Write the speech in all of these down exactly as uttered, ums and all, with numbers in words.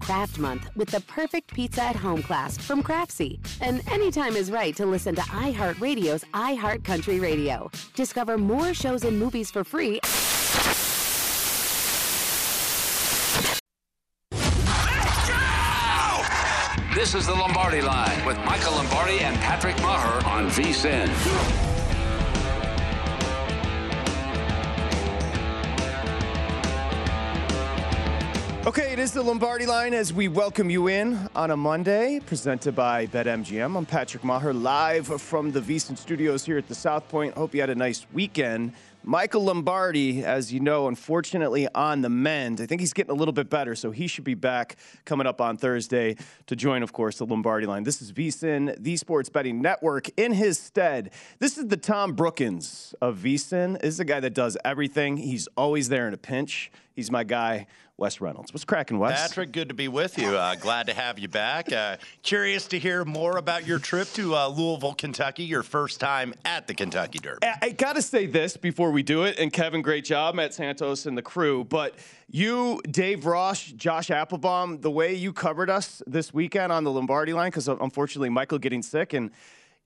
Craft Month with the perfect pizza at home class from Craftsy. And anytime is right to listen to iHeartRadio's iHeart Country Radio. Discover more shows and movies for free. Let's go! This is the Lombardi Line with Michael Lombardi and Patrick Meagher on VSiN. Okay, it is the Lombardi Line as we welcome you in on a Monday, presented by BetMGM. I'm Patrick Meagher, live from the VSiN studios here at the South Point. Hope you had a nice weekend. Michael Lombardi, as you know, unfortunately on the mend. I think he's getting a little bit better, so he should be back coming up on Thursday to join, of course, the Lombardi Line. This is VSiN, the Sports Betting Network. In his stead, this is the Tom Brookins of VSiN. This is the guy that does everything. He's always there in a pinch. He's my guy, Wes Reynolds. What's cracking, Wes? Patrick, good to be with you. Uh, glad to have you back. Uh, curious to hear more about your trip to uh, Louisville, Kentucky, your first time at the Kentucky Derby. I, I got to say this before we We do it, and Kevin, great job, Matt Santos and the crew. But you, Dave Rosh, Josh Applebaum, the way you covered us this weekend on the Lombardi Line, because unfortunately Michael getting sick, and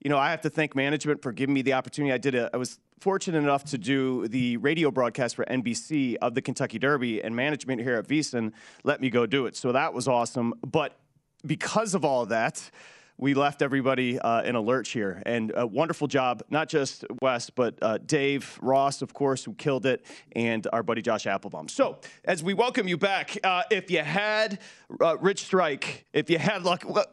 you know I have to thank management for giving me the opportunity. I did. A, I was fortunate enough to do the radio broadcast for N B C of the Kentucky Derby, and management here at VSiN let me go do it. So that was awesome. But because of all of that, we left everybody uh, in a lurch here, and a wonderful job, not just Wes, but uh, Dave Ross, of course, who killed it, and our buddy Josh Applebaum. So as we welcome you back, uh, if you had uh, Rich Strike, if you had luck, look,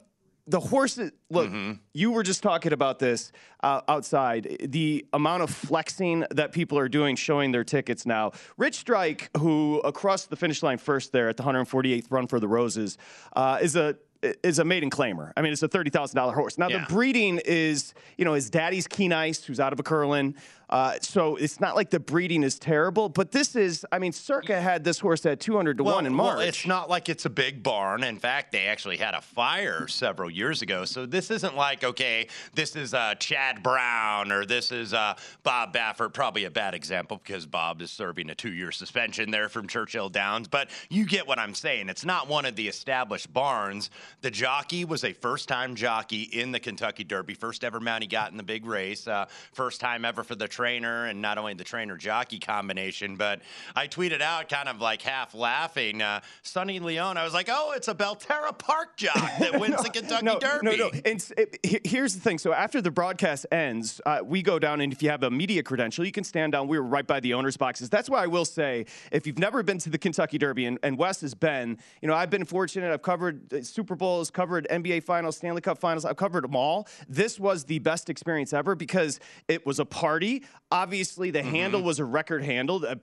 the horses, look, mm-hmm. you were just talking about this uh, outside, the amount of flexing that people are doing, showing their tickets now. Rich Strike, who crossed the finish line first there at the one hundred forty-eighth Run for the Roses, uh, is a is a maiden claimer. I mean, it's a thirty thousand dollars horse. Now, yeah. The breeding is, you know, his daddy's Keen Ice, who's out of a Curlin. Uh, so it's not like the breeding is terrible, but this is, I mean, Circa had this horse at two hundred to one well, in March. Well, it's not like it's a big barn. In fact, they actually had a fire several years ago. So this isn't like, okay, this is uh, Chad Brown or this is uh, Bob Baffert, probably a bad example because Bob is serving a two-year suspension there from Churchill Downs. But you get what I'm saying. It's not one of the established barns. The jockey was a first-time jockey in the Kentucky Derby, first ever mount he got in the big race, uh, first time ever for the trainer, and not only the trainer-jockey combination, but I tweeted out kind of like half laughing, uh, Sonny Leone, I was like, oh, it's a Belterra Park jock that wins no, the Kentucky no, Derby. No, no, no. And it, here's the thing. So after the broadcast ends, uh, we go down, and if you have a media credential, you can stand down. We were right by the owner's boxes. That's why I will say, if you've never been to the Kentucky Derby, and, and Wes has been, you know, I've been fortunate. I've covered Super Bowls, covered N B A Finals, Stanley Cup Finals. I've covered them all. This was the best experience ever because it was a party. Obviously, the mm-hmm. handle was a record handle, uh,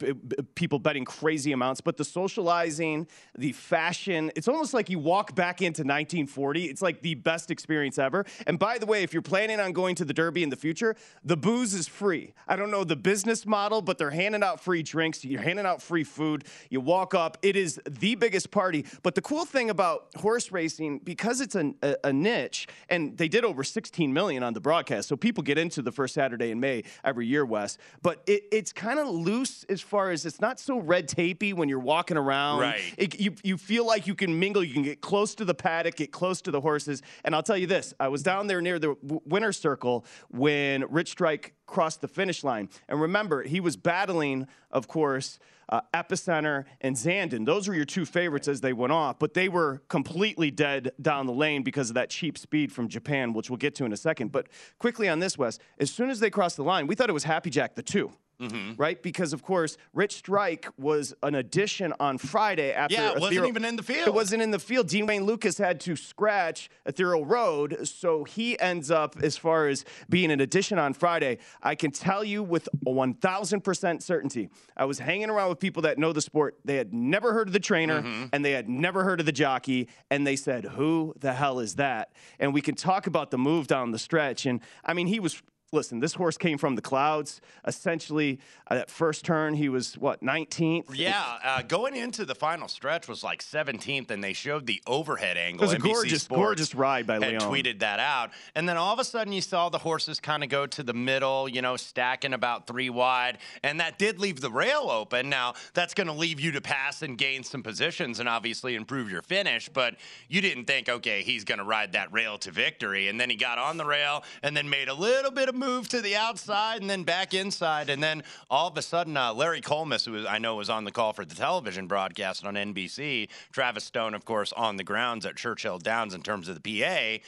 people betting crazy amounts, but the socializing, the fashion, it's almost like you walk back into nineteen forty. It's like the best experience ever. And by the way, if you're planning on going to the Derby in the future, the booze is free. I don't know the business model, but they're handing out free drinks. You're handing out free food. You walk up. It is the biggest party. But the cool thing about horse racing, because it's a, a, a niche, and they did over sixteen million on the broadcast, so people get into the first Saturday in May every year. year, Wes, but it, it's kind of loose as far as it's not so red tapey when you're walking around. Right. It, you, you feel like you can mingle. You can get close to the paddock, get close to the horses. And I'll tell you this, I was down there near the w- winner's circle when Rich Strike crossed the finish line. And remember, he was battling, of course, uh, Epicenter and Zandon. Those were your two favorites as they went off, but they were completely dead down the lane because of that cheap speed from Japan, which we'll get to in a second. But quickly on this, Wes, as soon as they crossed the line, we thought it was Happy Jack the two. Mm-hmm. Right? Because, of course, Rich Strike was an addition on Friday after Yeah, it wasn't Aethero- even in the field. It wasn't in the field. Dwayne Lucas had to scratch Aethero Road, so he ends up, as far as being an addition on Friday, I can tell you with a one thousand percent certainty, I was hanging around with people that know the sport. They had never heard of the trainer, mm-hmm. and they had never heard of the jockey, and they said, who the hell is that? And we can talk about the move down the stretch, and, I mean, he was... Listen, this horse came from the clouds. Essentially, uh, that first turn, he was, what, nineteenth? Yeah, uh, going into the final stretch was like seventeenth, and they showed the overhead angle. It was a gorgeous, N B C Sports gorgeous ride by Leon. And tweeted that out. And then all of a sudden, you saw the horses kind of go to the middle, you know, stacking about three wide, and that did leave the rail open. Now, that's going to leave you to pass and gain some positions and obviously improve your finish, but you didn't think, okay, he's going to ride that rail to victory. And then he got on the rail and then made a little bit of move to the outside and then back inside, and then all of a sudden uh, Larry Collmus, who was, I know was on the call for the television broadcast on N B C, Travis Stone, of course, on the grounds at Churchill Downs in terms of the P A,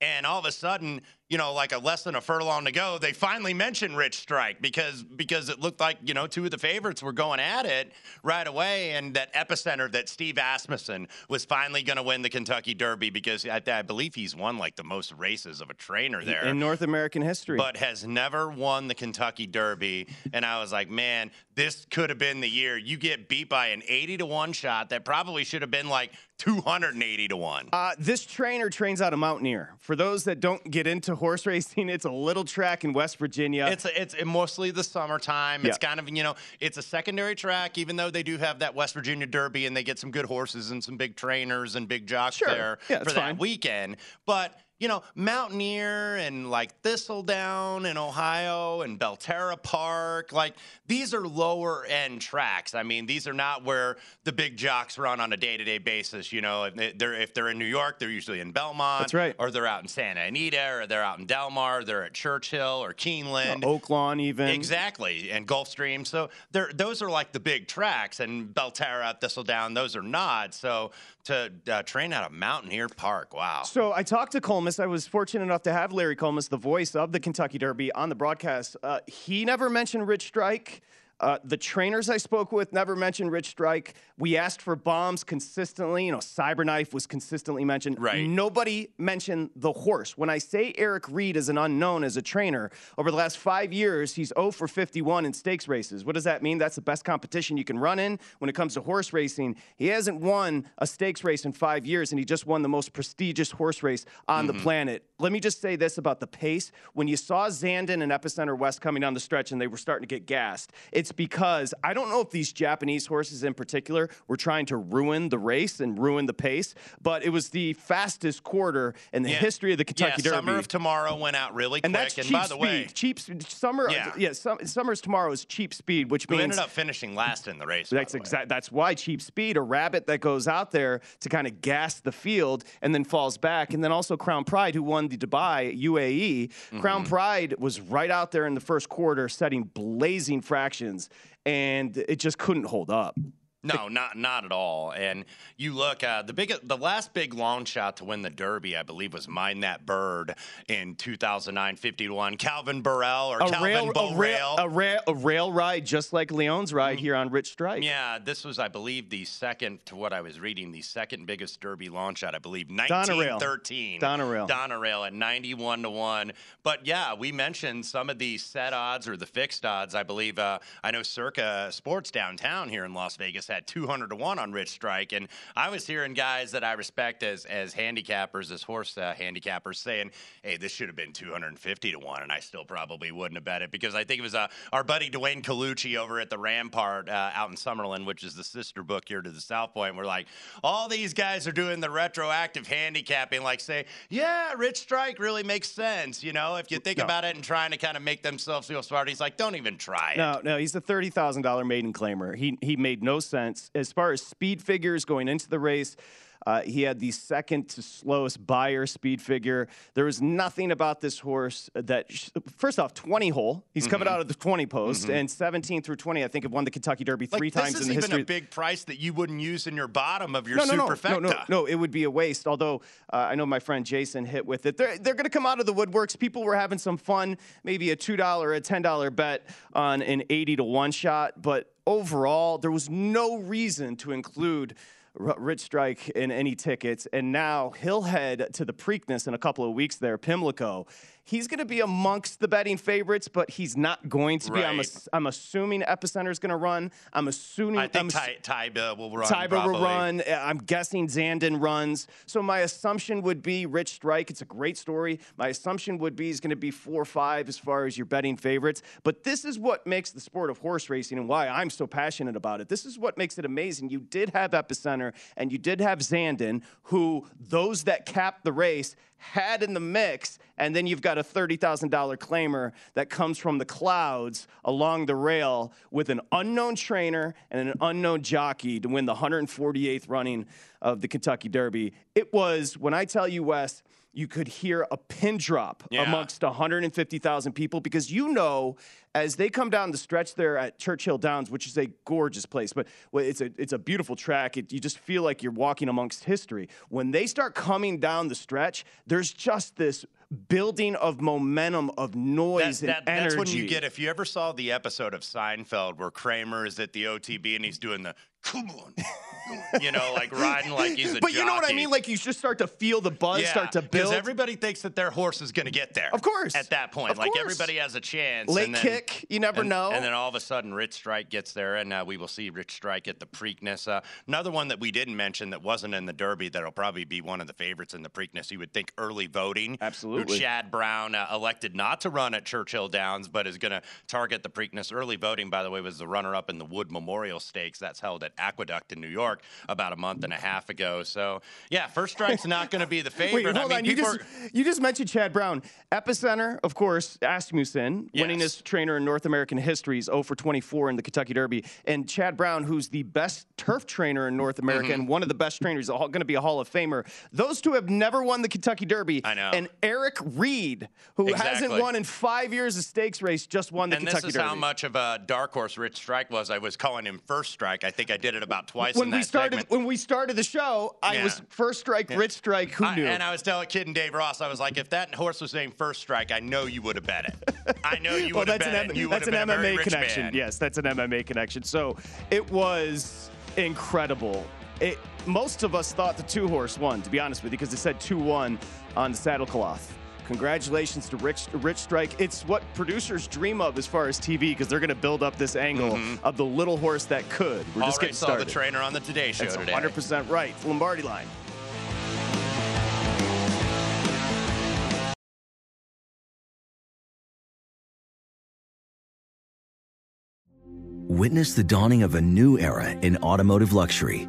and all of a sudden, you know, like a less than a furlong to go, they finally mentioned Rich Strike because because it looked like, you know, two of the favorites were going at it right away, and that Epicenter, that Steve Asmussen was finally going to win the Kentucky Derby because I, I believe he's won like the most races of a trainer there. In North American history. But has never won the Kentucky Derby, and I was like, man, this could have been the year. You get beat by an eighty to one shot that probably should have been like two hundred eighty to one. Uh, this trainer trains out of Mountaineer. For those that don't get into horse racing, it's a little track in West Virginia. It's a, it's mostly the summertime. It's yeah. kind of, you know, it's a secondary track, even though they do have that West Virginia Derby and they get some good horses and some big trainers and big jocks sure. there yeah, for that fine. weekend. But, you know, Mountaineer and like Thistledown in Ohio and Belterra Park, like these are lower end tracks. I mean, these are not where the big jocks run on a day-to-day basis. You know, if they're if they're in New York, they're usually in Belmont, that's right. or they're out in Santa Anita, or they're out in Del Mar, they're at Churchill or Keeneland, uh, Oaklawn, even exactly, and Gulfstream. So they're those are like the big tracks, and Belterra, Thistledown, those are not. So to uh, train out of Mountaineer Park, wow. So I talked to Coleman. I was fortunate enough to have Larry Collmus, the voice of the Kentucky Derby, on the broadcast. Uh, he never mentioned Rich Strike. Uh, the trainers I spoke with never mentioned Rich Strike. We asked for bombs consistently. You know, Cyberknife was consistently mentioned. Right. Nobody mentioned the horse. When I say Eric Reed is an unknown as a trainer, over the last five years, he's oh for fifty-one in stakes races. What does that mean? That's the best competition you can run in when it comes to horse racing. He hasn't won a stakes race in five years, and he just won the most prestigious horse race on mm-hmm. the planet. Let me just say this about the pace. When you saw Zandon and Epicenter West coming down the stretch and they were starting to get gassed, it's because I don't know if these Japanese horses in particular were trying to ruin the race and ruin the pace, but it was the fastest quarter in the yeah. history of the Kentucky yeah, Derby. Summer of Tomorrow went out really and quick. That's cheap and by speed. The way, cheap summer. Yeah, yeah sum, summer's Tomorrow is Cheap Speed, which we means ended up finishing last in the race. That's exactly. That's why Cheap Speed, a rabbit that goes out there to kind of gas the field and then falls back, and then also Crown Pride, who won the Dubai U A E. Mm-hmm. Crown Pride was right out there in the first quarter, setting blazing fractions, and it just couldn't hold up. No, not not at all. And you look, uh, the big, the last big long shot to win the Derby, I believe, was Mind That Bird in two thousand nine, fifty to one. Calvin Burrell or a Calvin Burrell. A, rail, a rail ride just like Leon's ride mm-hmm. here on Rich Strike. Yeah, this was, I believe, the second, to what I was reading, the second biggest Derby long shot, I believe, nineteen thirteen. Donerail. Donerail at ninety-one to one. But, yeah, we mentioned some of the set odds or the fixed odds, I believe. Uh, I know Circa Sports downtown here in Las Vegas Vegas at two hundred to one on Rich Strike. And I was hearing guys that I respect as as handicappers, as horse uh, handicappers, saying, hey, this should have been two hundred fifty to one, and I still probably wouldn't have bet it, because I think it was uh, our buddy Dwayne Colucci over at the Rampart uh, out in Summerlin, which is the sister book here to the South Point. We're like, all these guys are doing the retroactive handicapping, like say, yeah, Rich Strike really makes sense, you know, if you think no. about it, and trying to kind of make themselves feel smart. He's like, don't even try it. No, no, he's the thirty thousand dollars maiden claimer. He he made no sense. As far as speed figures going into the race, uh, he had the second to slowest buyer speed figure. There was nothing about this horse that, sh- first off, twenty hole. He's mm-hmm. coming out of the twenty post, mm-hmm. and seventeen through twenty, I think, have won the Kentucky Derby three like, times in the history. This is even a big price that you wouldn't use in your bottom of your no, no, superfecta. No, no, no, no, it would be a waste, although uh, I know my friend Jason hit with it. They're, they're going to come out of the woodworks. People were having some fun, maybe a two dollars, a ten dollars bet on an eighty to one shot, but overall, there was no reason to include Rich Strike in any tickets, and now he'll head to the Preakness in a couple of weeks there, Pimlico. He's going to be amongst the betting favorites, but he's not going to be. Right. I'm, ass- I'm assuming Epicenter is going to run. I'm assuming I think Ty- Tyba will run. Tyba will run. I'm guessing Zandon runs. So my assumption would be Rich Strike. It's a great story. My assumption would be he's going to be four or five as far as your betting favorites. But this is what makes the sport of horse racing and why I'm so passionate about it. This is what makes it amazing. You did have Epicenter and you did have Zandon, who those that capped the race had in the mix, and then you've got a thirty thousand dollars claimer that comes from the clouds along the rail with an unknown trainer and an unknown jockey to win the one hundred forty-eighth running of the Kentucky Derby. It was, when I tell you, Wes, you could hear a pin drop yeah. amongst one hundred fifty thousand people, because you know, as they come down the stretch there at Churchill Downs, which is a gorgeous place, but it's a it's a beautiful track. It, you just feel like you're walking amongst history. When they start coming down the stretch, there's just this building of momentum, of noise, that, that, and energy. That's what you get. If you ever saw the episode of Seinfeld where Kramer is at the O T B and he's doing the, come on, you know, like riding like he's a But jockey. You know what I mean? Like, you just start to feel the buzz yeah, start to build. Because everybody thinks that their horse is going to get there. Of course. At that point. Of like, course. Everybody has a chance. Late and then, kick. You never and, know. And then all of a sudden, Rich Strike gets there, and uh, we will see Rich Strike at the Preakness. Uh, another one that we didn't mention that wasn't in the Derby that'll probably be one of the favorites in the Preakness, you would think, early voting. Absolutely. Chad Brown uh, elected not to run at Churchill Downs, but is going to target the Preakness. Early voting, by the way, was the runner-up in the Wood Memorial Stakes. That's held at Aqueduct in New York about a month and a half ago. So, yeah, First Strike's not going to be the favorite. Wait, hold I mean, on. You just, are... you just mentioned Chad Brown. Epicenter, of course, Asmussen, yes. winningest trainer in North American history, is oh for twenty-four in the Kentucky Derby. And Chad Brown, who's the best turf trainer in North America mm-hmm. and one of the best trainers, going to be a Hall of Famer. Those two have never won the Kentucky Derby. I know. And Eric Reed, who exactly. hasn't won in five years a stakes race, just won the and Kentucky Derby. And this is how much of a dark horse Rich Strike was. I was calling him First Strike. I think I did it about twice when in that we started segment. When we started the show, I yeah. was First Strike, yeah. Rich Strike, who I, knew? And I was telling Kid and Dave Ross, I was like, if that horse was named First Strike, I know you would have bet it. I know you well, would have bet an, it. You that's an M M A connection. Man. Yes, that's an M M A connection. So it was incredible. It, most of us thought the two-horse won, to be honest with you, because it said two one on the saddle cloth. Congratulations to Rich, Rich Strike. It's what producers dream of as far as T V, because they're going to build up this angle mm-hmm. of the little horse that could. We're just getting started. All right, saw the trainer on the Today Show today. That's one hundred percent right. It's Lombardi Line. Witness the dawning of a new era in automotive luxury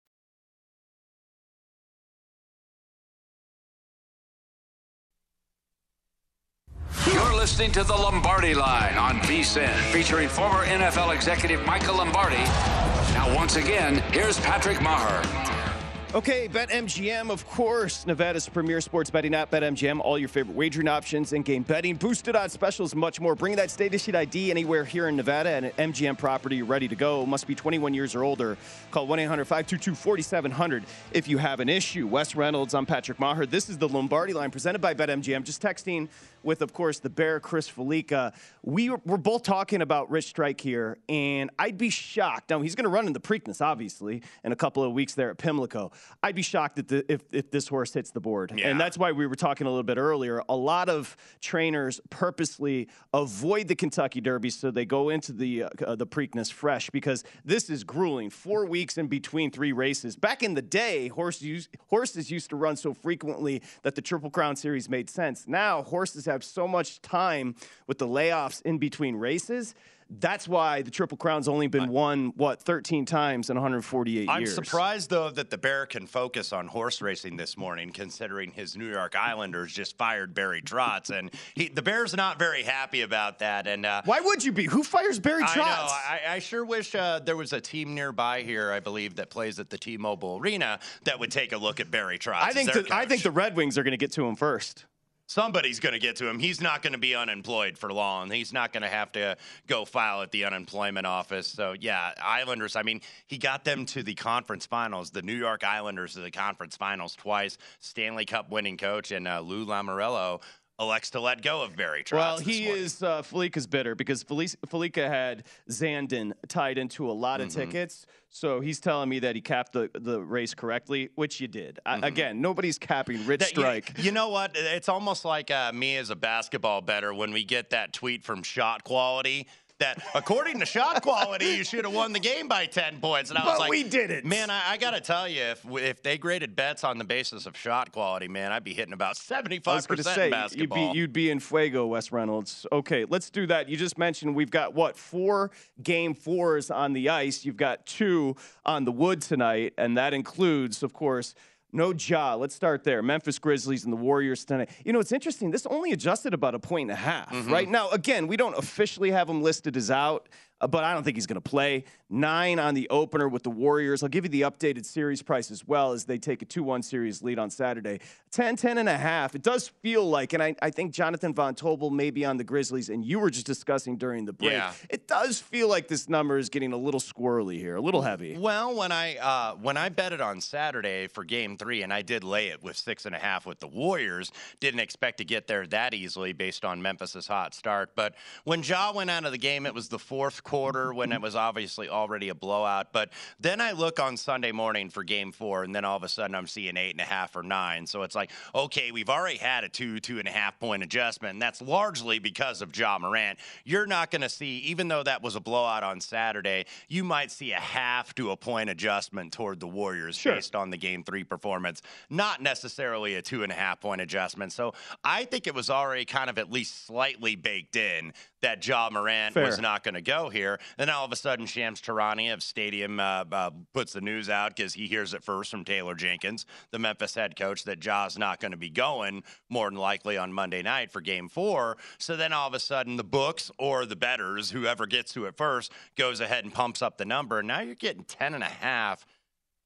You're listening to The Lombardi Line on VSiN, featuring former N F L executive Michael Lombardi. Now, once again, here's Patrick Meagher. Okay, BetMGM, of course, Nevada's premier sports betting app. BetMGM, all your favorite wagering options and game betting, boosted odds specials, much more. Bring that state-issued I D anywhere here in Nevada and an M G M property ready to go. Must be twenty-one years or older. Call one eight hundred five two two four seven zero zero if you have an issue. Wes Reynolds, I'm Patrick Meagher. This is the Lombardi Line presented by BetMGM. Just texting with, of course, the Bear, Chris Felica. We were, we're both talking about Rich Strike here, and I'd be shocked. Now, he's going to run in the Preakness, obviously, in a couple of weeks there at Pimlico. I'd be shocked that the, if, if this horse hits the board. Yeah. And that's why we were talking a little bit earlier. A lot of trainers purposely avoid the Kentucky Derby so they go into the, uh, the Preakness fresh, because this is grueling. Four weeks in between three races. Back in the day, horses used, horses used to run so frequently that the Triple Crown Series made sense. Now, horses have have so much time with the layoffs in between races. That's why the Triple Crown's only been won, what, thirteen times in one hundred forty-eight I'm years. I'm surprised, though, that the Bear can focus on horse racing this morning, considering his New York Islanders just fired Barry Trotz. And he, the Bear's not very happy about that. And uh, why would you be? Who fires Barry Trotz? I know. I, I sure wish uh, there was a team nearby here, I believe, that plays at the T-Mobile Arena that would take a look at Barry Trotz. I think, the, I think the Red Wings are going to get to him first. Somebody's going to get to him. He's not going to be unemployed for long. He's not going to have to go file at the unemployment office. So, yeah, Islanders, I mean, he got them to the conference finals, the New York Islanders to the conference finals twice, Stanley Cup winning coach, and uh, Lou Lamoriello elects to let go of Barry Trotz. Well, he is, uh, Felica's bitter because Felica had Zandon tied into a lot of mm-hmm. tickets. So he's telling me that he capped the, the race correctly, which you did. Mm-hmm. I, again, nobody's capping Rich that, Strike. You, you know what? It's almost like uh, me as a basketball bettor when we get that tweet from Shot Quality that according to shot quality, you should have won the game by ten points. And I was but like, we did it, man. I, I got to tell you, if if they graded bets on the basis of shot quality, man, I'd be hitting about seventy-five percent in basketball. You'd be, you'd be in fuego, Wes Reynolds. Okay, let's do that. You just mentioned we've got, what, four game fours on the ice. You've got two on the wood tonight, and that includes, of course, no Ja. Let's start there. Memphis Grizzlies and the Warriors tonight. You know, it's interesting. This only adjusted about a point and a half, mm-hmm. right? Now, again, we don't officially have him listed as out, uh, but I don't think he's going to play. Nine on the opener with the Warriors. I'll give you the updated series price as well as they take a two one series lead on Saturday. ten, ten and a half. It does feel like, and I, I think Jonathan Von Tobel may be on the Grizzlies, and you were just discussing during the break. Yeah. It does feel like this number is getting a little squirrely here, a little heavy. Well, when I uh, when I bet it on Saturday for game three, and I did lay it with six and a half with the Warriors, didn't expect to get there that easily based on Memphis's hot start. But when Ja went out of the game, it was the fourth quarter when it was obviously all already a blowout. But then I look on Sunday morning for game four, and then all of a sudden I'm seeing eight and a half or nine. So it's like, okay, we've already had a two, two and a half point adjustment, and that's largely because of Ja Morant. You're not going to see, even though that was a blowout on Saturday, you might see a half to a point adjustment toward the Warriors sure. based on the game three performance, not necessarily a two and a half point adjustment. So I think it was already kind of at least slightly baked in that Ja Morant Fair. was not going to go here. And all of a sudden, Shams Charania of Stadium uh, uh, puts the news out because he hears it first from Taylor Jenkins, the Memphis head coach, that Ja's not going to be going more than likely on Monday night for game four. So then all of a sudden the books or the bettors, whoever gets to it first, goes ahead and pumps up the number. And now you're getting ten and a half.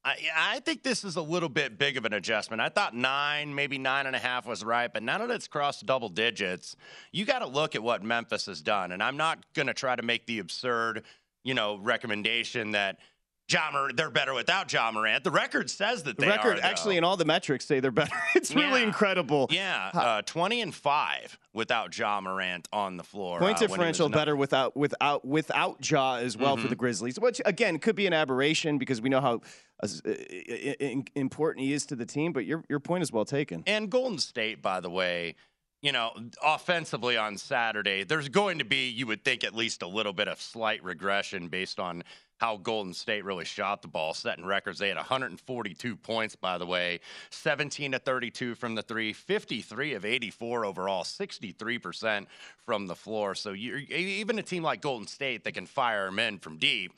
I, I think this is a little bit big of an adjustment. I thought nine, maybe nine and a half was right, but now that it's crossed double digits, you got to look at what Memphis has done. And I'm not going to try to make the absurd, you know, recommendation that John Mor- they're better without John Morant. The record says that they the record, are. Though. Actually, and all the metrics say they're better. It's yeah. really incredible. Yeah, huh. uh, twenty and five without Ja Morant on the floor. Point uh, differential better without without without Ja as well mm-hmm. for the Grizzlies, which again could be an aberration because we know how uh, important he is to the team. But your your point is well taken. And Golden State, by the way, you know, offensively on Saturday, there's going to be, you would think, at least a little bit of slight regression based on how Golden State really shot the ball, setting records. They had one hundred forty-two points, by the way, seventeen to thirty-two from the three, fifty-three of eighty-four overall, sixty-three percent from the floor. So you're, even a team like Golden State that can fire men from deep,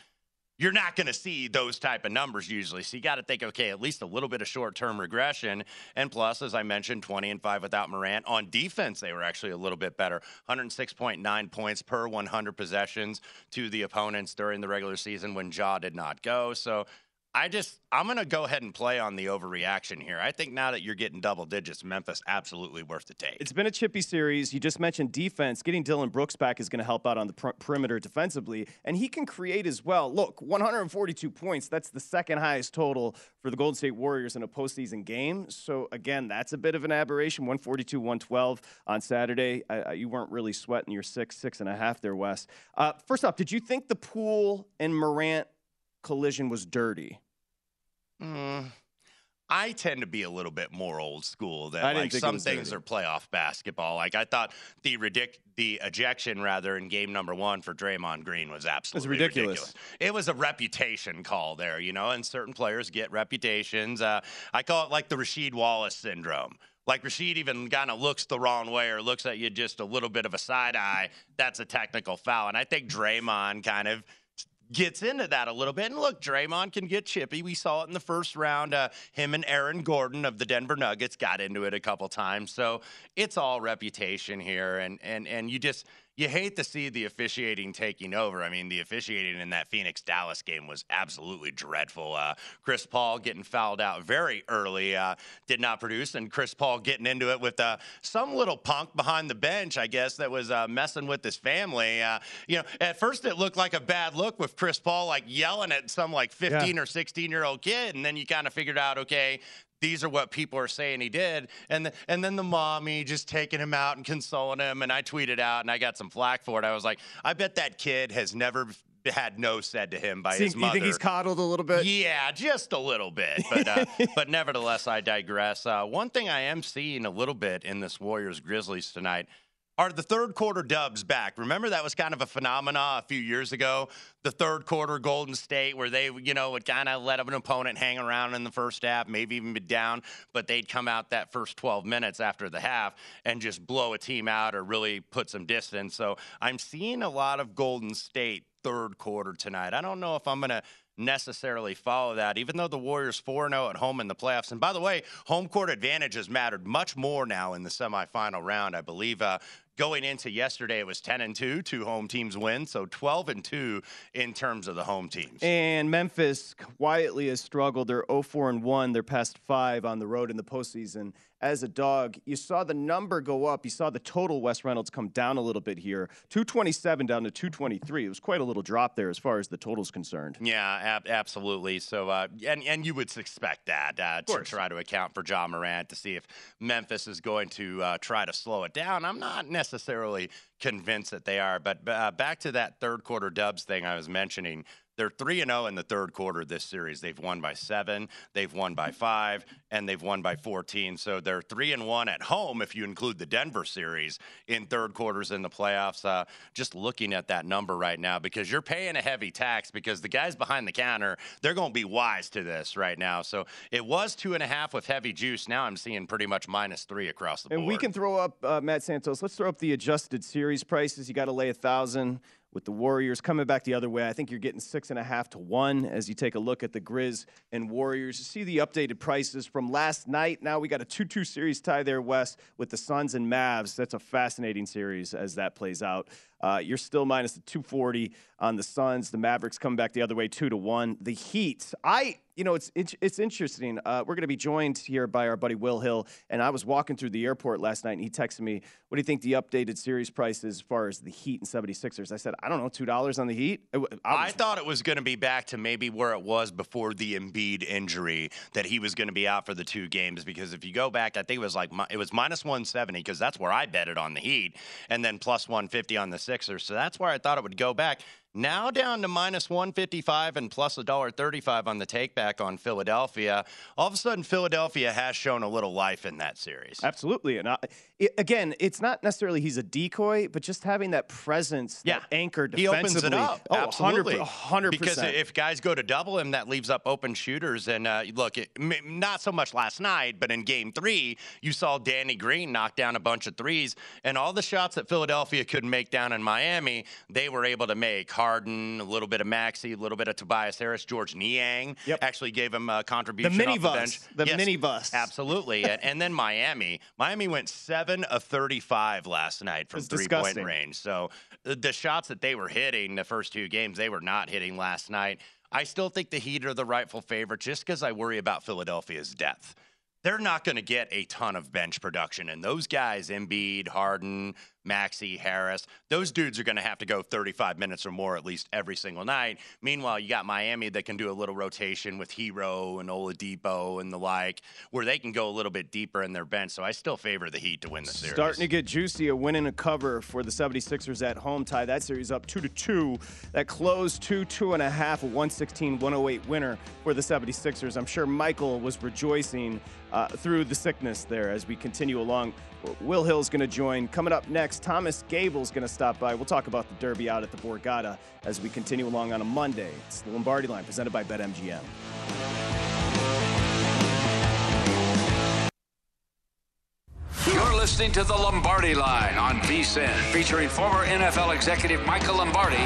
you're not going to see those type of numbers usually. So you got to think, okay, at least a little bit of short-term regression. And plus, as I mentioned, twenty and five without Morant. On defense, they were actually a little bit better. one hundred six point nine points per one hundred possessions to the opponents during the regular season when Ja did not go. So I just, I'm going to go ahead and play on the overreaction here. I think now that you're getting double digits, Memphis absolutely worth the take. It's been a chippy series. You just mentioned defense. Getting Dylan Brooks back is going to help out on the per- perimeter defensively, and he can create as well. Look, one hundred forty-two points. That's the second highest total for the Golden State Warriors in a postseason game. So again, that's a bit of an aberration. one forty-two, one twelve on Saturday. Uh, you weren't really sweating your six, six and a half there, Wes. Uh, first off, did you think the Poole and Morant collision was dirty? Mm, I tend to be a little bit more old school than like some things dirty. Are playoff basketball. Like I thought the ridic- the ejection rather in game number one for Draymond Green was absolutely was ridiculous. ridiculous. It was a reputation call there, you know, and certain players get reputations. Uh, I call it like the Rasheed Wallace syndrome. Like Rasheed even kind of looks the wrong way or looks at you just a little bit of a side eye. That's a technical foul. And I think Draymond kind of gets into that a little bit. And look, Draymond can get chippy. We saw it in the first round. Uh, him and Aaron Gordon of the Denver Nuggets got into it a couple times. So it's all reputation here. And, and, and you just, you hate to see the officiating taking over. I mean, the officiating in that Phoenix-Dallas game was absolutely dreadful. Uh, Chris Paul getting fouled out very early, uh, did not produce, and Chris Paul getting into it with uh, some little punk behind the bench, I guess, that was uh, messing with his family. Uh, you know, at first it looked like a bad look with Chris Paul like yelling at some like fifteen yeah. or sixteen-year-old kid, and then you kind of figured out, okay, these are what people are saying he did. And the, and then the mommy just taking him out and consoling him. And I tweeted out and I got some flack for it. I was like, I bet that kid has never had no said to him by so his you mother. You think he's coddled a little bit? Yeah, just a little bit. But uh, but nevertheless, I digress. Uh, one thing I am seeing a little bit in this Warriors-Grizzlies tonight are the third quarter dubs back. Remember, that was kind of a phenomena a few years ago, the third quarter Golden State, where they, you know, would kind of let an opponent hang around in the first half, maybe even be down, but they'd come out that first twelve minutes after the half and just blow a team out or really put some distance. So I'm seeing a lot of Golden State third quarter tonight. I don't know if I'm going to necessarily follow that, even though the Warriors four and oh at home in the playoffs. And by the way, home court advantage has mattered much more now in the semifinal round. I believe uh, going into yesterday, it was ten and two, two home teams win, so twelve and two in terms of the home teams. And Memphis quietly has struggled. They're oh four and one. They're past five on the road in the postseason as a dog. You saw the number go up. You saw the total, Wes Reynolds, come down a little bit here. two twenty-seven down to two twenty-three. It was quite a little drop there as far as the total's concerned. Yeah, ab- absolutely. So, uh, and, and you would expect that uh, to try to account for Ja Morant to see if Memphis is going to uh, try to slow it down. I'm not necessarily necessarily convinced that they are. But uh, back to that third quarter dubs thing I was mentioning, they're three and oh in the third quarter of this series. They've won by seven, they've won by five, and they've won by fourteen. So they're three and one at home, if you include the Denver series, in third quarters in the playoffs. Uh, just looking at that number right now, because you're paying a heavy tax, because the guys behind the counter, they're going to be wise to this right now. So it was two and a half with heavy juice. Now I'm seeing pretty much minus three across the board. And we can throw up, uh, Matt Santos, let's throw up the adjusted series prices. You got to lay a thousand. With the Warriors coming back the other way, I think you're getting six and a half to one as you take a look at the Grizz and Warriors. You see the updated prices from last night. Now we got a two two series tie there, Wes, with the Suns and Mavs. That's a fascinating series as that plays out. Uh, you're still minus the two forty on the Suns. The Mavericks come back the other way, two to one. The Heat, I, you know, it's it, it's interesting. Uh, we're going to be joined here by our buddy Will Hill, and I was walking through the airport last night, and he texted me, "What do you think the updated series price is as far as the Heat and 76ers?" I said, "I don't know, two dollars on the Heat." I, was, I thought it was going to be back to maybe where it was before the Embiid injury, that he was going to be out for the two games. Because if you go back, I think it was like it was minus one seventy, because that's where I bet it on the Heat, and then plus one fifty on the Sixers. So that's where I thought it would go back. Now down to minus one fifty-five and plus one thirty-five on the takeback on Philadelphia. All of a sudden, Philadelphia has shown a little life in that series. Absolutely. And I, it, again, it's not necessarily he's a decoy, but just having that presence, yeah. that anchor defensively. He opens it up. Oh, absolutely. one hundred percent. Because if guys go to double him, that leaves up open shooters. And uh, look, it, not so much last night, but in game three, you saw Danny Green knock down a bunch of threes. And all the shots that Philadelphia couldn't make down in Miami, they were able to make. Harden, a little bit of Maxey, a little bit of Tobias Harris, George Niang yep. actually gave him a contribution the mini off bus. the bench. The yes, mini bus. Absolutely. and, and then Miami. Miami went seven of thirty-five last night from three-point range. So the shots that they were hitting the first two games, they were not hitting last night. I still think the Heat are the rightful favorite, just because I worry about Philadelphia's depth. They're not going to get a ton of bench production. And those guys, Embiid, Harden, Maxey, Harris, those dudes are going to have to go thirty-five minutes or more at least every single night. Meanwhile, you got Miami that can do a little rotation with Hero and Oladipo and the like, where they can go a little bit deeper in their bench. So I still favor the Heat to win the series. Starting to get juicy, a win and a cover for the 76ers at home. Tie that series up two to two. That closed two, two and a half, a one sixteen one oh eight winner for the 76ers. I'm sure Michael was rejoicing uh, through the sickness there as we continue along. Will Hill's going to join. Coming up next, Thomas Gable's going to stop by. We'll talk about the Derby out at the Borgata as we continue along on a Monday. It's the Lombardi Line presented by BetMGM. You're listening to the Lombardi Line on VSiN, featuring former N F L executive Michael Lombardi.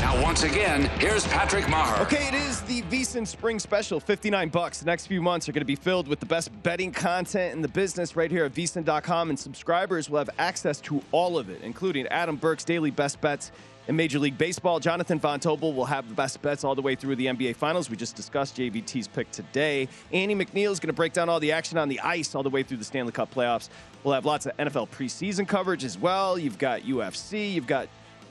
Now, once again, here's Patrick Meagher. Okay, it is the VSiN Spring Special, fifty-nine bucks. The next few months are going to be filled with the best betting content in the business right here at V S I N dot com, and subscribers will have access to all of it, including Adam Burke's Daily Best Bets in Major League Baseball. Jonathan Von Tobel will have the best bets all the way through the N B A Finals. We just discussed J V T's pick today. Andy McNeil is going to break down all the action on the ice all the way through the Stanley Cup playoffs. We'll have lots of N F L preseason coverage as well. You've got U F C. You've got,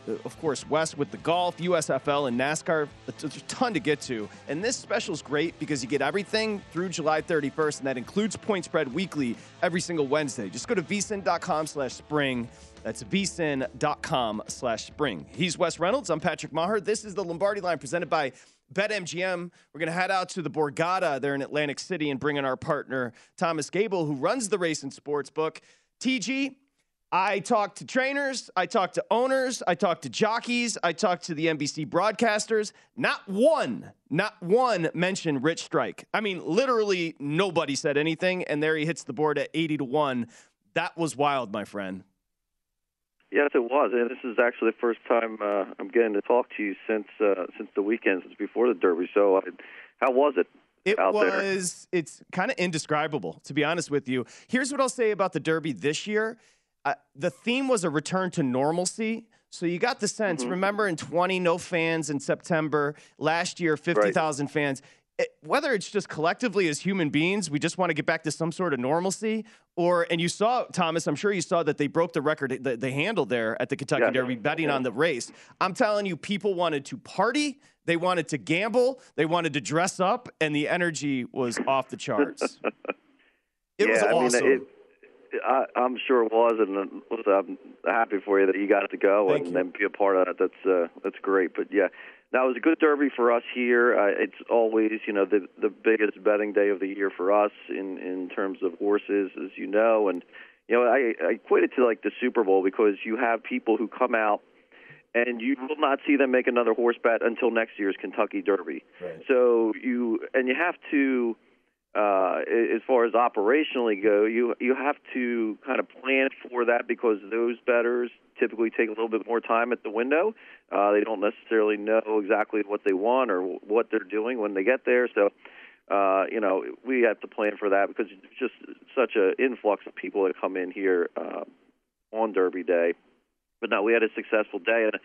of course, Wes with the golf, U S F L, and NASCAR. There's a ton to get to. And this special is great because you get everything through July thirty-first, and that includes Point Spread Weekly every single Wednesday. Just go to vsin.com slash spring. That's vsin.com slash spring. He's Wes Reynolds. I'm Patrick Meagher. This is the Lombardi Line presented by BetMGM. We're going to head out to the Borgata there in Atlantic City and bring in our partner, Thomas Gable, who runs the Race and Sportsbook. T G, I talk to trainers, I talk to owners, I talk to jockeys, I talk to the N B C broadcasters. Not one, not one mentioned Rich Strike. I mean, literally nobody said anything, and there he hits the board at eighty to one. That was wild, my friend. Yes, it was, and this is actually the first time uh, I'm getting to talk to you since uh, since the weekend, since before the Derby. So, uh, how was it? It was. There? It's kind of indescribable, to be honest with you. Here's what I'll say about the Derby this year. Uh, the theme was a return to normalcy. So you got the sense, mm-hmm. remember in twenty, no fans in September. Last year, fifty thousand right. fans. It, whether it's just collectively as human beings, we just want to get back to some sort of normalcy. Or, and you saw, Thomas, I'm sure you saw that they broke the record, the, the handle there at the Kentucky yeah. Derby, betting yeah. on the race. I'm telling you, people wanted to party. They wanted to gamble. They wanted to dress up. And the energy was off the charts. It yeah, was awesome. I mean, it, I, I'm sure it was, and I'm happy for you that you got to go Thank and you. then be a part of that. That's uh, that's great. But yeah, now it was a good Derby for us here. Uh, it's always, you know, the the biggest betting day of the year for us in in terms of horses, as you know. And you know, I I equate it to like the Super Bowl, because you have people who come out, and you will not see them make another horse bet until next year's Kentucky Derby. Right. So you and you have to. Uh, as far as operationally go, you you have to kind of plan for that, because those bettors typically take a little bit more time at the window. Uh, they don't necessarily know exactly what they want or what they're doing when they get there. So, uh, you know, we have to plan for that, because it's just such an influx of people that come in here uh, on Derby Day. But no, we had a successful day. And,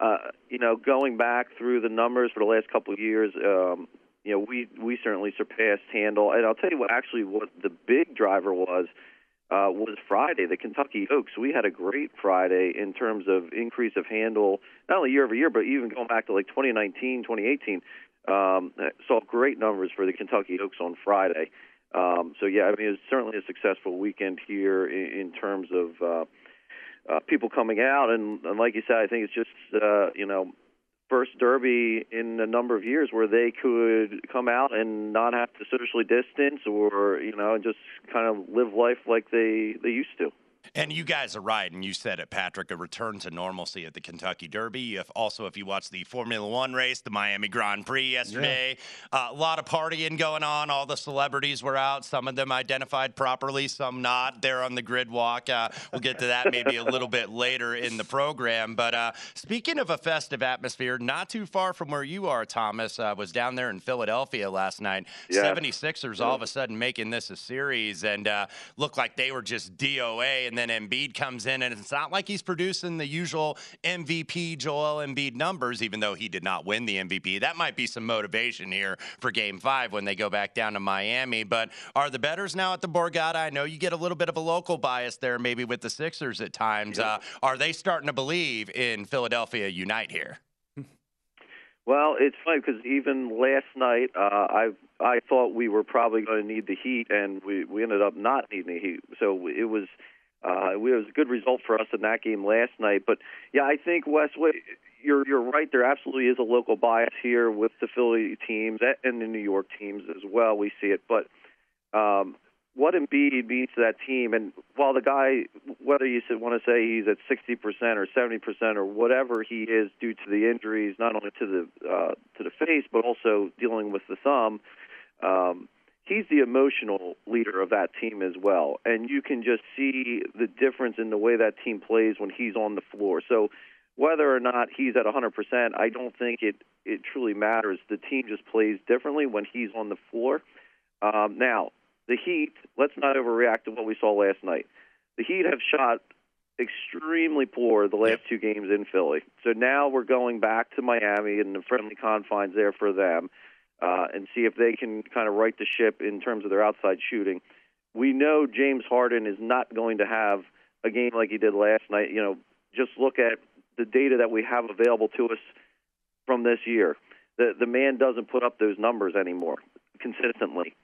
uh, you know, going back through the numbers for the last couple of years, um, you know, we, we certainly surpassed handle. And I'll tell you what, actually, what the big driver was, uh, was Friday, the Kentucky Oaks. We had a great Friday in terms of increase of handle, not only year over year, but even going back to like twenty nineteen, twenty eighteen. Um, saw great numbers for the Kentucky Oaks on Friday. Um, so, yeah, I mean, it was certainly a successful weekend here in, in terms of uh, uh, people coming out. And, and like you said, I think it's just, uh, you know, first Derby in a number of years where they could come out and not have to socially distance or, you know, and just kind of live life like they, they used to. And you guys are right, and you said it, Patrick, a return to normalcy at the Kentucky Derby. If, also, if you watch the Formula One race, the Miami Grand Prix yesterday, yeah. uh, a lot of partying going on. All the celebrities were out. Some of them identified properly, some not. They're on the grid walk. Uh, we'll get to that maybe a little bit later in the program. But uh, speaking of a festive atmosphere, not too far from where you are, Thomas, uh, was down there in Philadelphia last night. Yeah. seventy-sixers yeah. all of a sudden making this a series, and uh, looked like they were just D O A. And then Embiid comes in, and it's not like he's producing the usual M V P Joel Embiid numbers, even though he did not win the M V P. That might be some motivation here for Game five when they go back down to Miami. But are the bettors now at the Borgata? I know you get a little bit of a local bias there maybe with the Sixers at times. Yeah. Uh, are they starting to believe in Philadelphia Unite here? Well, it's funny because even last night, uh, I I thought we were probably going to need the Heat, and we, we ended up not needing the Heat. So it was – Uh, it was a good result for us in that game last night. But, yeah, I think, Wes, you're, you're right. There absolutely is a local bias here with the Philly teams and the New York teams as well. We see it. But um, what Embiid means to that team, and while the guy, whether you want to say he's at sixty percent or seventy percent or whatever he is due to the injuries, not only to the, uh, to the face but also dealing with the thumb, um he's the emotional leader of that team as well. And you can just see the difference in the way that team plays when he's on the floor. So whether or not he's at one hundred percent, I don't think it, it truly matters. The team just plays differently when he's on the floor. Um, now, the Heat, let's not overreact to what we saw last night. The Heat have shot extremely poor the last two games in Philly. So now we're going back to Miami and the friendly confines there for them. Uh, and see if they can kind of right the ship in terms of their outside shooting. We know James Harden is not going to have a game like he did last night. You know, just look at the data that we have available to us from this year. The the man doesn't put up those numbers anymore consistently.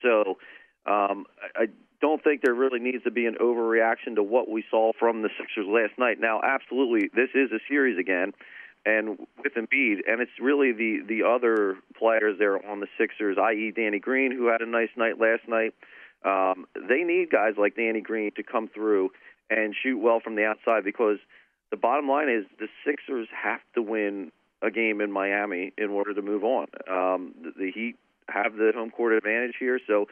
So um, I, I don't think there really needs to be an overreaction to what we saw from the Sixers last night. Now, absolutely, this is a series again. And with Embiid, and it's really the, the other players there on the Sixers, that is. Danny Green, who had a nice night last night. Um, they need guys like Danny Green to come through and shoot well from the outside because the bottom line is the Sixers have to win a game in Miami in order to move on. Um, the, the Heat have the home court advantage here, so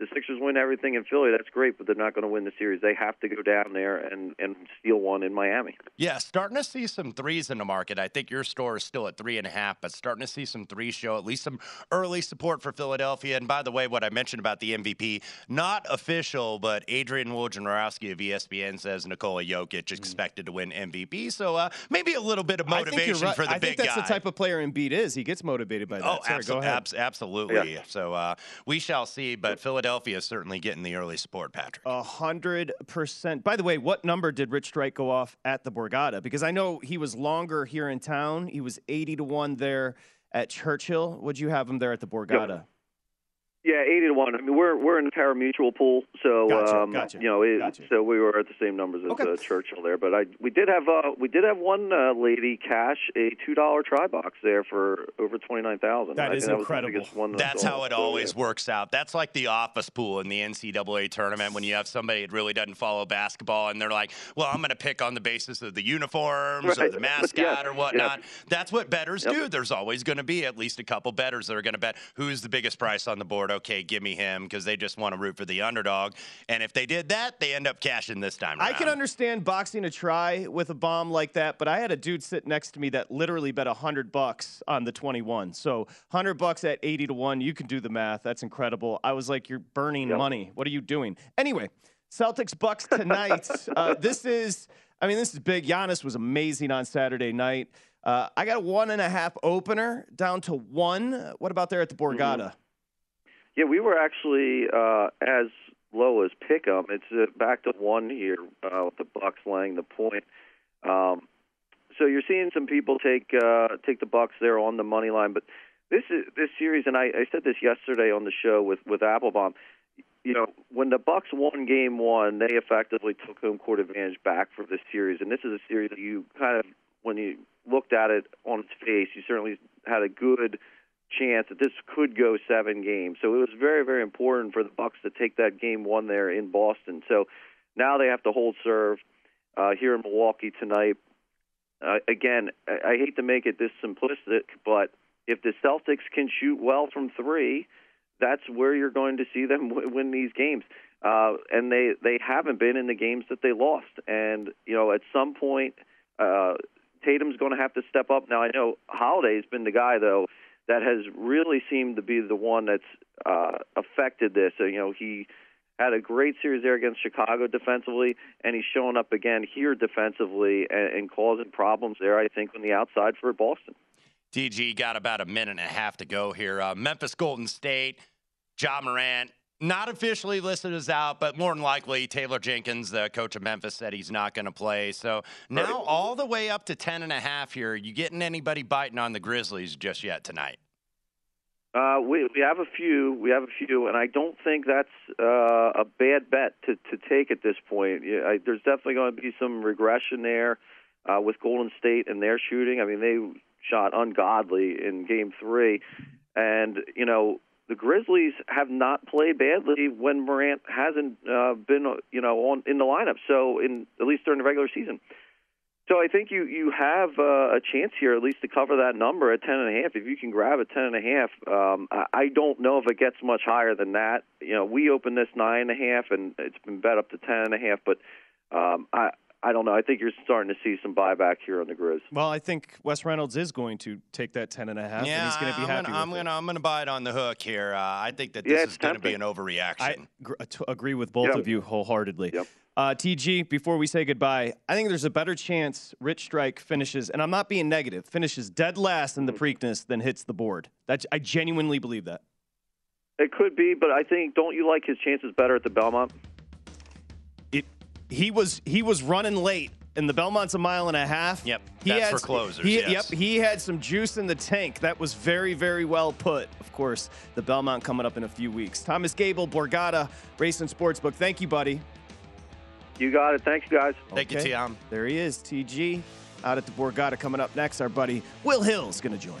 the Sixers win everything in Philly. That's great, but they're not going to win the series. They have to go down there and, and steal one in Miami. Yeah, starting to see some threes in the market. I think your store is still at three and a half, but starting to see some threes show at least some early support for Philadelphia. And by the way, what I mentioned about the M V P, not official, but Adrian Wojnarowski of E S P N says Nikola Jokic expected to win M V P. So uh, maybe a little bit of motivation right. for the I big guy. I think that's guy. The type of player Embiid is. He gets motivated by that. Oh, Sorry, abso- go ahead. Abs- absolutely. Yeah. So uh, we shall see, but Philadelphia. Philadelphia is certainly getting the early support, Patrick. A hundred percent. By the way, what number did Rich Strike go off at the Borgata? Because I know he was longer here in town. He was eighty to one there at Churchill. Would you have him there at the Borgata? Yeah, eighty to one. I mean, we're we're in a paramutual pool, so gotcha, um, gotcha, you know, it, gotcha. So we were at the same numbers as okay. uh, Churchill there. But I we did have uh, we did have one uh, lady cash a two dollar try box there for over twenty nine thousand. That I is incredible. That one That's how it always there. works out. That's like the office pool in the N C double A tournament when you have somebody that really doesn't follow basketball and they're like, well, I'm going to pick on the basis of the uniforms right. or the mascot yes. or whatnot. Yep. That's what bettors yep. do. There's always going to be at least a couple bettors that are going to bet who's the biggest price on the board. Okay, give me him because they just want to root for the underdog. And if they did that, they end up cashing this time around. I can understand boxing a try with a bomb like that, but I had a dude sit next to me that literally bet one hundred bucks on the twenty-one. So one hundred bucks at eighty to one, you can do the math. That's incredible. I was like, you're burning yep. money. What are you doing? Anyway, Celtics Bucks tonight. uh, this is, I mean, this is big. Giannis was amazing on Saturday night. Uh, I got a one and a half opener down to one. What about there at the Borgata? Yeah, we were actually uh, as low as pick 'em. It's uh, back to one here uh, with the Bucks laying the point. Um, so you're seeing some people take uh, take the Bucks there on the money line, but this is this series, and I, I said this yesterday on the show with with Applebaum. You know, when the Bucks won Game One, they effectively took home court advantage back for this series, and this is a series that you kind of, when you looked at it on its face, you certainly had a good chance that this could go seven games. So it was very, very important for the Bucks to take that Game One there in Boston. So now they have to hold serve uh, here in Milwaukee tonight. Uh, again, I, I hate to make it this simplistic, but if the Celtics can shoot well from three, that's where you're going to see them w- win these games. Uh, and they, they haven't been in the games that they lost. And, you know, at some point, uh, Tatum's going to have to step up. Now, I know Holiday's been the guy, though, that has really seemed to be the one that's uh, affected this. So, you know, he had a great series there against Chicago defensively, and he's showing up again here defensively and, and causing problems there, I think, on the outside for Boston. D G, got about a minute and a half to go here. Uh, Memphis Golden State, Ja Morant, not officially listed as out, but more than likely Taylor Jenkins, the coach of Memphis, said he's not going to play. So now all the way up to ten and a half here. Are you getting anybody biting on the Grizzlies just yet tonight? Uh, we, we have a few. We have a few, and I don't think that's uh, a bad bet to, to take at this point. Yeah, I, there's definitely going to be some regression there uh, with Golden State and their shooting. I mean, they shot ungodly in Game Three, and you know the Grizzlies have not played badly when Morant hasn't uh, been you know on in the lineup. So in at least during the regular season, so I think you you have uh, a chance here at least to cover that number at ten and a half if you can grab a ten and a half. Um, I don't know if it gets much higher than that. You know we opened this nine and a half and it's been bet up to ten and a half, but um, I. I don't know. I think you're starting to see some buyback here on the Grizz. Well, I think Wes Reynolds is going to take that ten and a half, yeah, and he's going to be I'm happy. Gonna, with I'm going to I'm going to buy it on the hook here. Uh, I think that this yeah, is going to be an overreaction. I gr- agree with both yep. of you wholeheartedly. Yep. Uh, T G, before we say goodbye, I think there's a better chance Rich Strike finishes, and I'm not being negative, finishes dead last in the Preakness than hits the board. That I genuinely believe that. It could be, but I think don't you like his chances better at the Belmont? He was he was running late, and the Belmont's a mile and a half. Yep, he that's had, for closers, he, yes. Yep, he had some juice in the tank. That was very, very well put. Of course, the Belmont coming up in a few weeks. Thomas Gable, Borgata, Racing Sportsbook. Thank you, buddy. You got it. Thanks, guys. Thank okay. you, T M. There he is, T G. Out at the Borgata coming up next, our buddy Will Hill's going to join.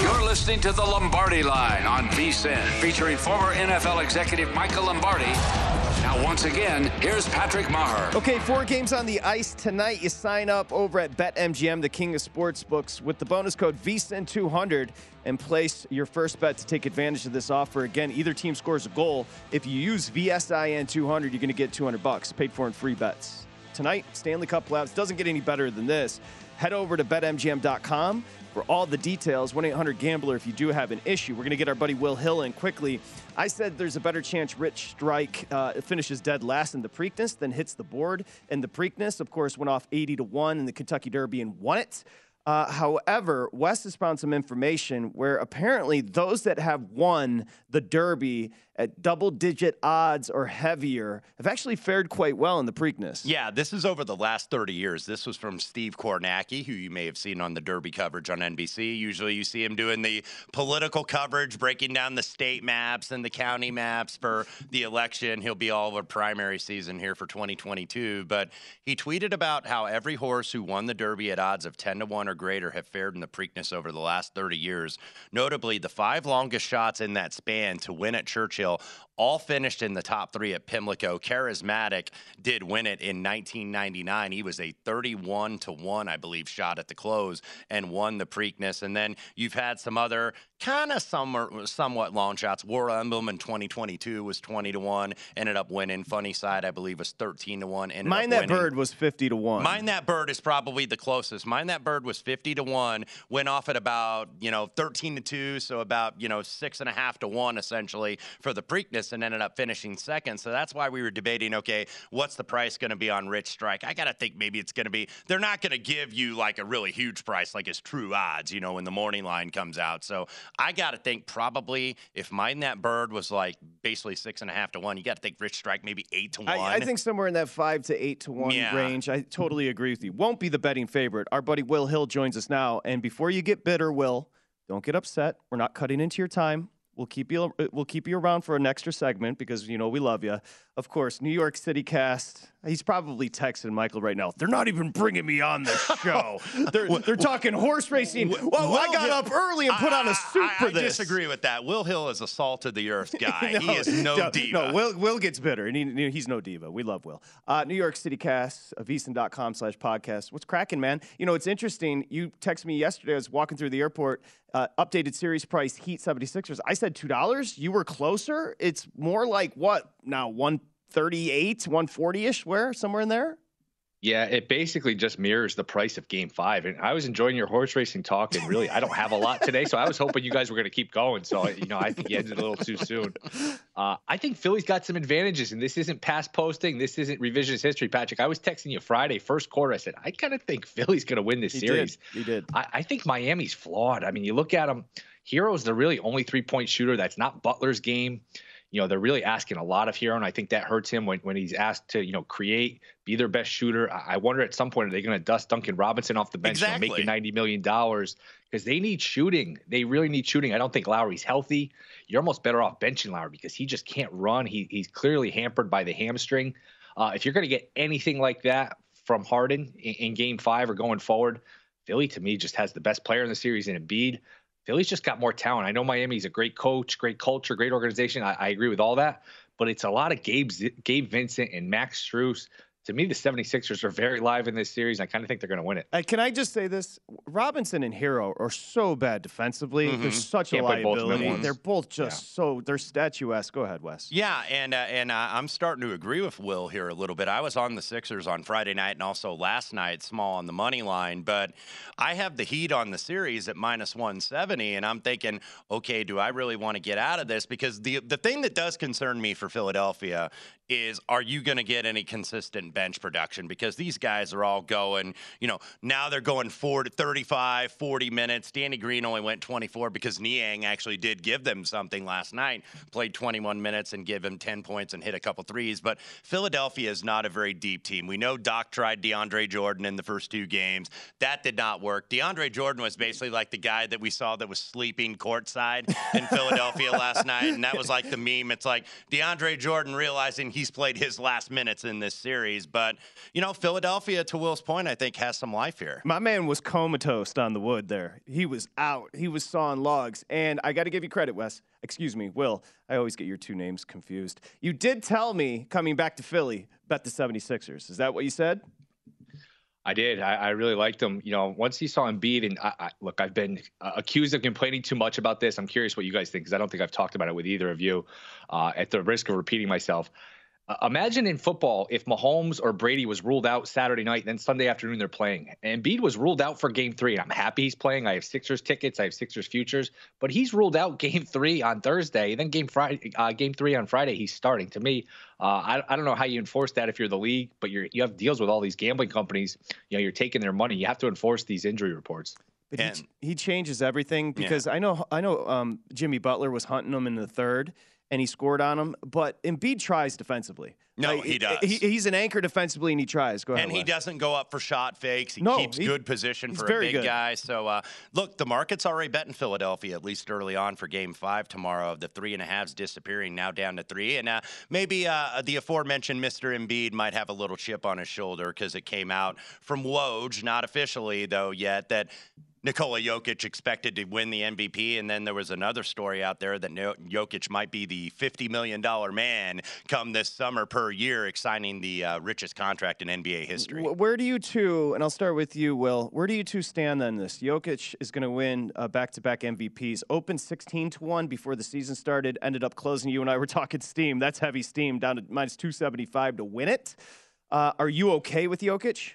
You're listening to The Lombardi Line on VSiN, featuring former N F L executive Michael Lombardi. Now, once again, here's Patrick Meagher. Okay, four games on the ice tonight. You sign up over at BetMGM, the king of sportsbooks, with the bonus code V S I N two hundred and place your first bet to take advantage of this offer. Again, either team scores a goal. If you use V S I N two hundred, you're going to get two hundred bucks paid for in free bets. Tonight, Stanley Cup playoffs doesn't get any better than this. Head over to bet M G M dot com. For all the details, one eight hundred gambler if you do have an issue. We're going to get our buddy Will Hill in quickly. I said there's a better chance Rich Strike uh, finishes dead last in the Preakness than hits the board. And the Preakness, of course, went off eighty to one in the Kentucky Derby and won it. Uh, however, Wes has found some information where apparently those that have won the Derby at double-digit odds or heavier have actually fared quite well in the Preakness. Yeah, this is over the last thirty years. This was from Steve Kornacki, who you may have seen on the Derby coverage on N B C. Usually you see him doing the political coverage, breaking down the state maps and the county maps for the election. He'll be all over primary season here for twenty twenty-two. But he tweeted about how every horse who won the Derby at odds of ten to one or greater have fared in the Preakness over the last thirty years. Notably, the five longest shots in that span to win at Churchill all finished in the top three at Pimlico. Charismatic did win it in nineteen ninety-nine. He was a thirty-one to one, I believe, shot at the close and won the Preakness. And then you've had some other kind of somewhat long shots. War Emblem in twenty twenty-two was twenty to one, ended up winning. Funny Side, I believe, was thirteen to one. Ended Mind up That winning. Bird was fifty to one. Mind That Bird is probably the closest. Mind That Bird was fifty to one, went off at about, you know, thirteen to two, so about, you know, six and a half to one essentially for the Preakness, and ended up finishing second. So that's why we were debating, okay, what's the price going to be on Rich Strike? I got to think maybe it's going to be, they're not going to give you like a really huge price, like his true odds, you know, when the morning line comes out. So I got to think probably if Mind That Bird was like basically six and a half to one, you got to think Rich Strike maybe eight to one. I, I think somewhere in that five to eight to one yeah. range. I totally agree with you. Won't be the betting favorite. Our buddy Will Hill joins us now. And before you get bitter, Will, don't get upset. We're not cutting into your time. We'll keep you we'll keep you around for an extra segment because, you know, we love you. Of course, New York City cast. He's probably texting Michael right now. They're not even bringing me on this show. they're they're talking horse racing. Well, Will I got Hill, up early and put I, on a suit I, for I this. I disagree with that. Will Hill is a salt of the earth guy. no, he is no, no diva. No, Will Will gets bitter, and he, he's no diva. We love Will. Uh, New York City cast, VSiN.com slash podcast. What's cracking, man? You know, it's interesting. You texted me yesterday. I was walking through the airport. Uh, updated series price, Heat seventy-sixers. I said two dollars. You were closer. It's more like what now, one thirty-eight, one forty-ish, where? Somewhere in there? Yeah, it basically just mirrors the price of game five. And I was enjoying your horse racing talk, and really, I don't have a lot today. So I was hoping you guys were going to keep going. So, you know, I think you ended a little too soon. Uh, I think Philly's got some advantages, and this isn't past posting. This isn't revisionist history, Patrick. I was texting you Friday, first quarter. I said, I kind of think Philly's going to win this he series. Did. He did. I, I think Miami's flawed. I mean, you look at them, Hero's the really only three point shooter. That's not Butler's game. You know, they're really asking a lot of Hero, and I think that hurts him when, when he's asked to, you know, create, be their best shooter. I, I wonder at some point, are they going to dust Duncan Robinson off the bench exactly. and make it ninety million dollars? Because they need shooting. They really need shooting. I don't think Lowry's healthy. You're almost better off benching Lowry because he just can't run. He, he's clearly hampered by the hamstring. Uh, if you're going to get anything like that from Harden in, in game five or going forward, Philly, to me, just has the best player in the series in Embiid. Philly's just got more talent. I know Miami's a great coach, great culture, great organization. I, I agree with all that. But it's a lot of Gabe's, Gabe Vincent and Max Strus. To me, the seventy-sixers are very live in this series. I kind of think they're going to win it. Uh, can I just say this? Robinson and Hero are so bad defensively. Mm-hmm. They're such Can't a liability. Both they're both just yeah. so – they're statuesque. Go ahead, Wes. Yeah, and uh, and uh, I'm starting to agree with Will here a little bit. I was on the Sixers on Friday night and also last night, small on the money line. But I have the Heat on the series at minus one seventy, and I'm thinking, okay, do I really want to get out of this? Because the, the thing that does concern me for Philadelphia is, are you going to get any consistent bench production, because these guys are all going, you know, now they're going forty, thirty-five, forty minutes. Danny Green only went twenty-four because Niang actually did give them something last night, played twenty-one minutes and gave him ten points and hit a couple threes. But Philadelphia is not a very deep team. We know Doc tried DeAndre Jordan in the first two games. That did not work. DeAndre Jordan was basically like the guy that we saw that was sleeping courtside in Philadelphia last night. And that was like the meme. It's like DeAndre Jordan realizing he's played his last minutes in this series. But, you know, Philadelphia, to Will's point, I think has some life here. My man was comatose on the wood there. He was out. He was sawing logs. And I got to give you credit, Wes. Excuse me, Will. I always get your two names confused. You did tell me coming back to Philly, bet the seventy-sixers. Is that what you said? I did. I, I really liked him. You know, once he saw Embiid, and I, I, look, I've been uh, accused of complaining too much about this. I'm curious what you guys think, because I don't think I've talked about it with either of you, uh, at the risk of repeating myself. Uh, imagine in football if Mahomes or Brady was ruled out Saturday night, then Sunday afternoon they're playing. And Embiid was ruled out for game three. I'm happy he's playing. I have Sixers tickets. I have Sixers futures. But he's ruled out game three on Thursday, and then game Friday, uh, game three on Friday, he's starting. To me, Uh, I, I don't know how you enforce that if you're the league, but you're, you have deals with all these gambling companies. You know, you're taking their money. You have to enforce these injury reports. But and, he, ch- he changes everything, because yeah. I know I know um, Jimmy Butler was hunting him in the third, and he scored on him. But Embiid tries defensively. No, like, he does. He, he's an anchor defensively, and he tries. Go ahead, and he Wes. doesn't go up for shot fakes. He no, keeps he, good position for a big good. guy. So, uh, look, the market's already betting Philadelphia, at least early on, for Game five tomorrow. Of the three-and-a-halves disappearing, now down to three. And uh, maybe uh, the aforementioned Mister Embiid might have a little chip on his shoulder, because it came out from Woj, not officially, though, yet, that Nikola Jokic expected to win the M V P, and then there was another story out there that Jokic might be the fifty million dollars man come this summer per year, signing the uh, richest contract in N B A history. Where do you two, and I'll start with you, Will, where do you two stand on this? Jokic is going to win uh, back-to-back M V Ps, opened sixteen to one before the season started, ended up closing. You and I were talking steam. That's heavy steam, down to minus two seventy-five to win it. Uh, are you okay with Jokic?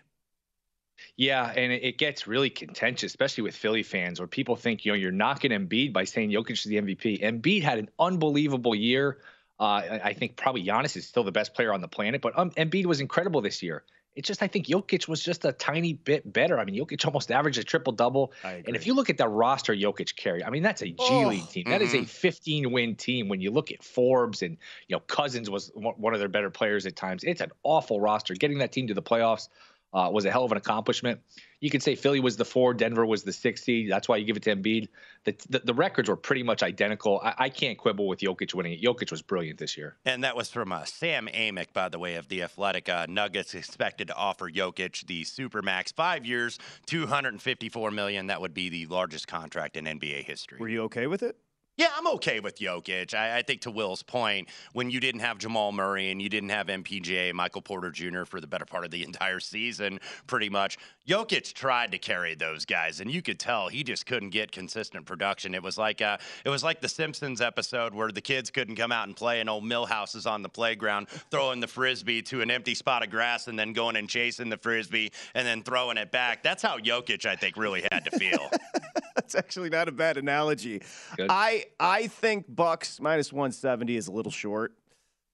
Yeah, and it gets really contentious, especially with Philly fans, where people think, you know, you're knocking Embiid by saying Jokic is the M V P. Embiid had an unbelievable year. Uh, I think probably Giannis is still the best player on the planet, but um, Embiid was incredible this year. It's just, I think Jokic was just a tiny bit better. I mean, Jokic almost averaged a triple-double. And if you look at the roster Jokic carried, I mean, that's a G oh, League team. That mm-hmm. is a fifteen-win team. When you look at Forbes, and, you know, Cousins was one of their better players at times. It's an awful roster. Getting that team to the playoffs Uh, was a hell of an accomplishment. You could say Philly was the four, Denver was the six seed. That's why you give it to Embiid. The, the, the records were pretty much identical. I, I can't quibble with Jokic winning it. Jokic was brilliant this year. And that was from uh, Sam Amick, by the way, of The Athletic. Uh, Nuggets expected to offer Jokic the Supermax, five years, two hundred fifty-four million dollars. That would be the largest contract in N B A history. Were you okay with it? Yeah, I'm okay with Jokic. I, I think, to Will's point, when you didn't have Jamal Murray and you didn't have M P J, Michael Porter Junior for the better part of the entire season, pretty much, Jokic tried to carry those guys, and you could tell he just couldn't get consistent production. It was like uh, it was like the Simpsons episode where the kids couldn't come out and play, and old Milhouse is on the playground throwing the Frisbee to an empty spot of grass and then going and chasing the Frisbee and then throwing it back. That's how Jokic, I think, really had to feel. That's actually not a bad analogy. Good. I I think Bucks minus one seventy is a little short.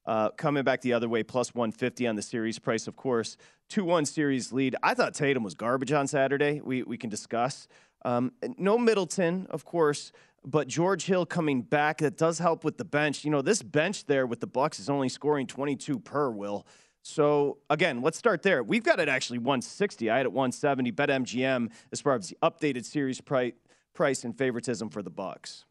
Uh, coming back the other way, plus one fifty on the series price, of course. two one series lead. I thought Tatum was garbage on Saturday. We we can discuss. Um, no Middleton, of course, but George Hill coming back. That does help with the bench. You know, this bench there with the Bucks is only scoring twenty-two per, Will. So, again, let's start there. We've got it actually one sixty. I had it one seventy. BetMGM as far as the updated series price. price and favoritism for the Bucks.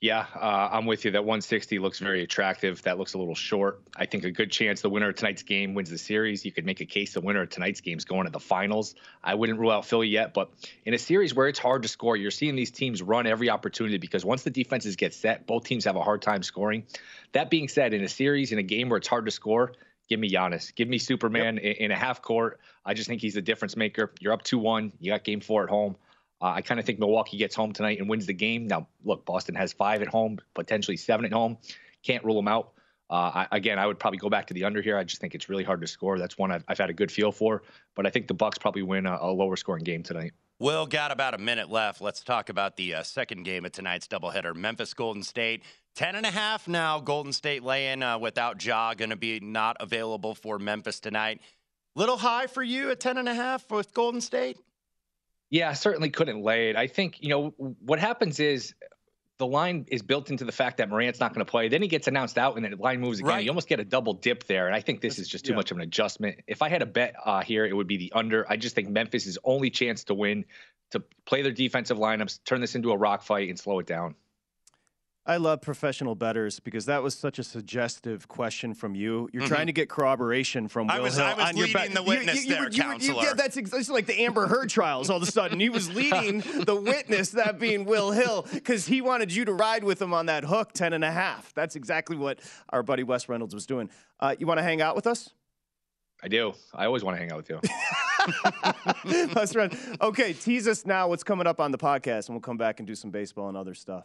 Yeah, uh, I'm with you. That one sixty looks very attractive. That looks a little short. I think a good chance the winner of tonight's game wins the series. You could make a case the winner of tonight's game is going to the finals. I wouldn't rule out Philly yet, but in a series where it's hard to score, you're seeing these teams run every opportunity, because once the defenses get set, both teams have a hard time scoring. That being said, in a series, in a game where it's hard to score, give me Giannis. Give me Superman yep. in, in a half court. I just think he's the difference maker. You're up two one. You got game four at home. Uh, I kind of think Milwaukee gets home tonight and wins the game. Now, look, Boston has five at home, potentially seven at home. Can't rule them out. Uh, I, again, I would probably go back to the under here. I just think it's really hard to score. That's one I've, I've had a good feel for. But I think the Bucks probably win a, a lower scoring game tonight. Will, got about a minute left. Let's talk about the uh, second game of tonight's doubleheader. Memphis Golden State Ten and a half now. Golden State lay-in uh, without Ja, going to be not available for Memphis tonight. Little high for you at ten and a half with Golden State? Yeah, I certainly couldn't lay it. I think, you know, what happens is the line is built into the fact that Morant's not going to play. Then he gets announced out, and then the line moves again. Right. You almost get a double dip there, and I think this is just too yeah. much of an adjustment. If I had a bet uh, here, it would be the under. I just think Memphis' only chance to win, to play their defensive lineups, turn this into a rock fight, and slow it down. I love professional bettors because that was such a suggestive question from you. You're mm-hmm. trying to get corroboration from Will I was, Hill I was on leading your bet. The witness you, you, you, there, you, counselor. You, yeah, that's ex- it's like the Amber Heard trials all of a sudden. He was leading the witness, that being Will Hill, because he wanted you to ride with him on that hook, ten and a half. That's exactly what our buddy Wes Reynolds was doing. Uh, you want to hang out with us? I do. I always want to hang out with you. Wes Reynolds. Okay, tease us now what's coming up on the podcast, and we'll come back and do some baseball and other stuff.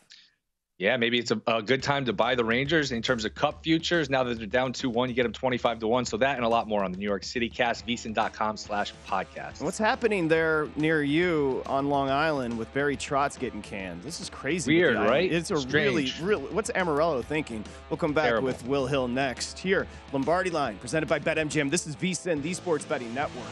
Yeah, maybe it's a, a good time to buy the Rangers in terms of Cup futures. Now that they're down two one, you get them twenty-five to one. So that and a lot more on the New York City Cast, VSiN.com slash podcast. What's happening there near you on Long Island with Barry Trotz getting canned? This is crazy. Weird, right? It's a Strange. really, really, what's Amarillo thinking? We'll come back Terrible. with Will Hill next. Here, Lombardi Line, presented by BetMGM. This is VSiN, the Sports Betting Network.